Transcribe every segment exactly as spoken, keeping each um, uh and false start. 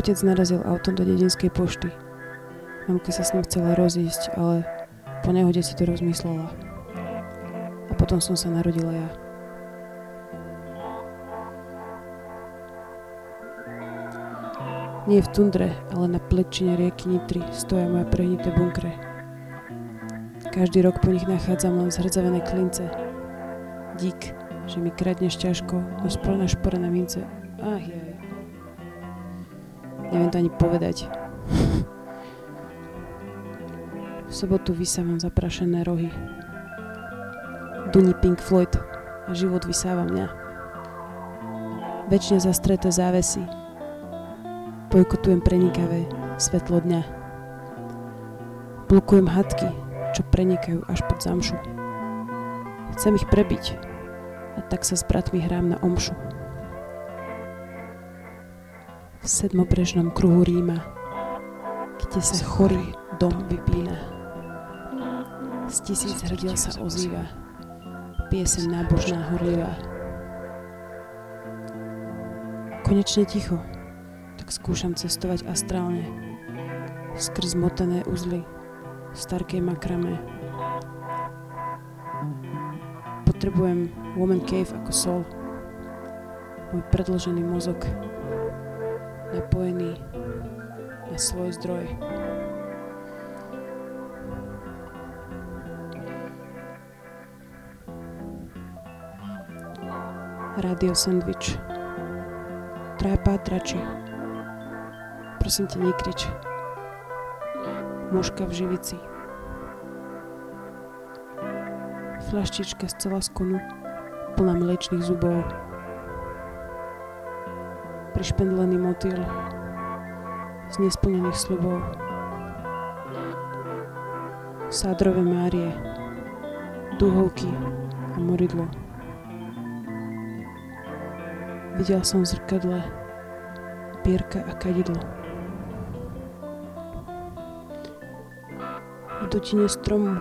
Otec narazil autom do dedinskej pošty. Mamka sa s ním chcela rozísť, ale po nehode si to rozmyslela. A potom som sa narodila ja. Nie v tundre, ale na plečine rieky Nitry stoja moje prehnité bunkre. Každý rok po nich nachádzam len zhrdzavené klince. Dík, že mi kradneš ťažko, no spolná špore na mince. Ach jaj. Neviem to ani povedať. V sobotu vysávam zaprašené rohy. Duní Pink Floyd a život vysáva mňa. Večne zastreté závesy. Bojkotujem prenikavé svetlo dňa. Blokujem hadky, čo prenikajú až pod zamšu. Chcem ich prebiť a tak sa s bratmi hrám na omšu. V sedmobrežnom kruhu Ríma, kde sa chorý dom vypína. Z tisíc hrdiel sa ozýva pieseň nábožná horlivá. Konečne ticho. Skúšam cestovať astrálne, skrz motané uzly, starkej makrame. Potrebujem Woman Cave ako sol, môj predĺžený mozog, napojený na svoj zdroj. Rádio Sandwich. Traja pátrači. Prosím ťa, nekrič. Mužka v živici. Fľaštička z celaskonu, plná mliečných zubov. Prišpendlený motýl z nesplnených sľubov. Sádrové márie, duhovky a moridlo. Videl som v zrkadle pierka a kadidlo. V dutine stromu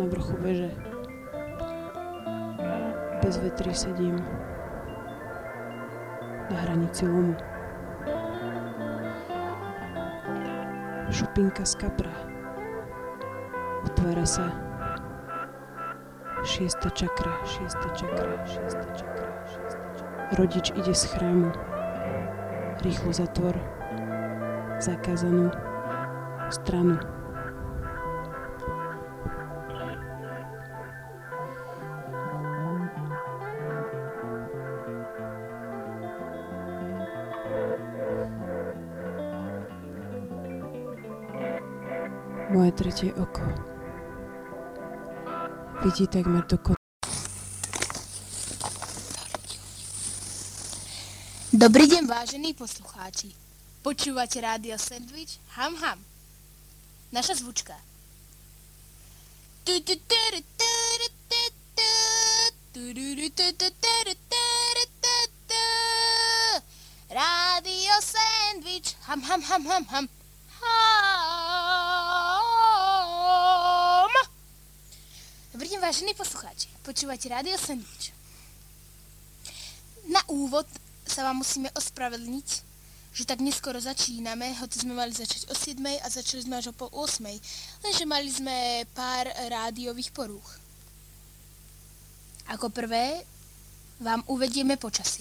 na vrchu veže bez vetri sedím na hranici lomu. Šupinka z kapra otvára sa. Šiesta čakra, šiesta čakra, šiesta čakra, šiesta čakra. Rodič ide z chrámu. Rýchlo zatvor zakázanú stranu. Moje tretie oko vidí takmer do kotu. Dobrý deň, vážení poslucháči. Počúvate rádio Sandwich? Ham, ham. Naša zvučka. Rádio Sandwich. Ham, ham, ham, ham, ham. Ham. Dobrý deň, vážení poslucháči. Počúvate rádio Sandwich. Na úvod sa vám musíme ospravedlniť, že tak neskoro začíname, hoci sme mali začať o siedmej a začali sme až o pol ôsmej, lenže mali sme pár rádiových porúch. Ako prvé vám uvedieme počasie.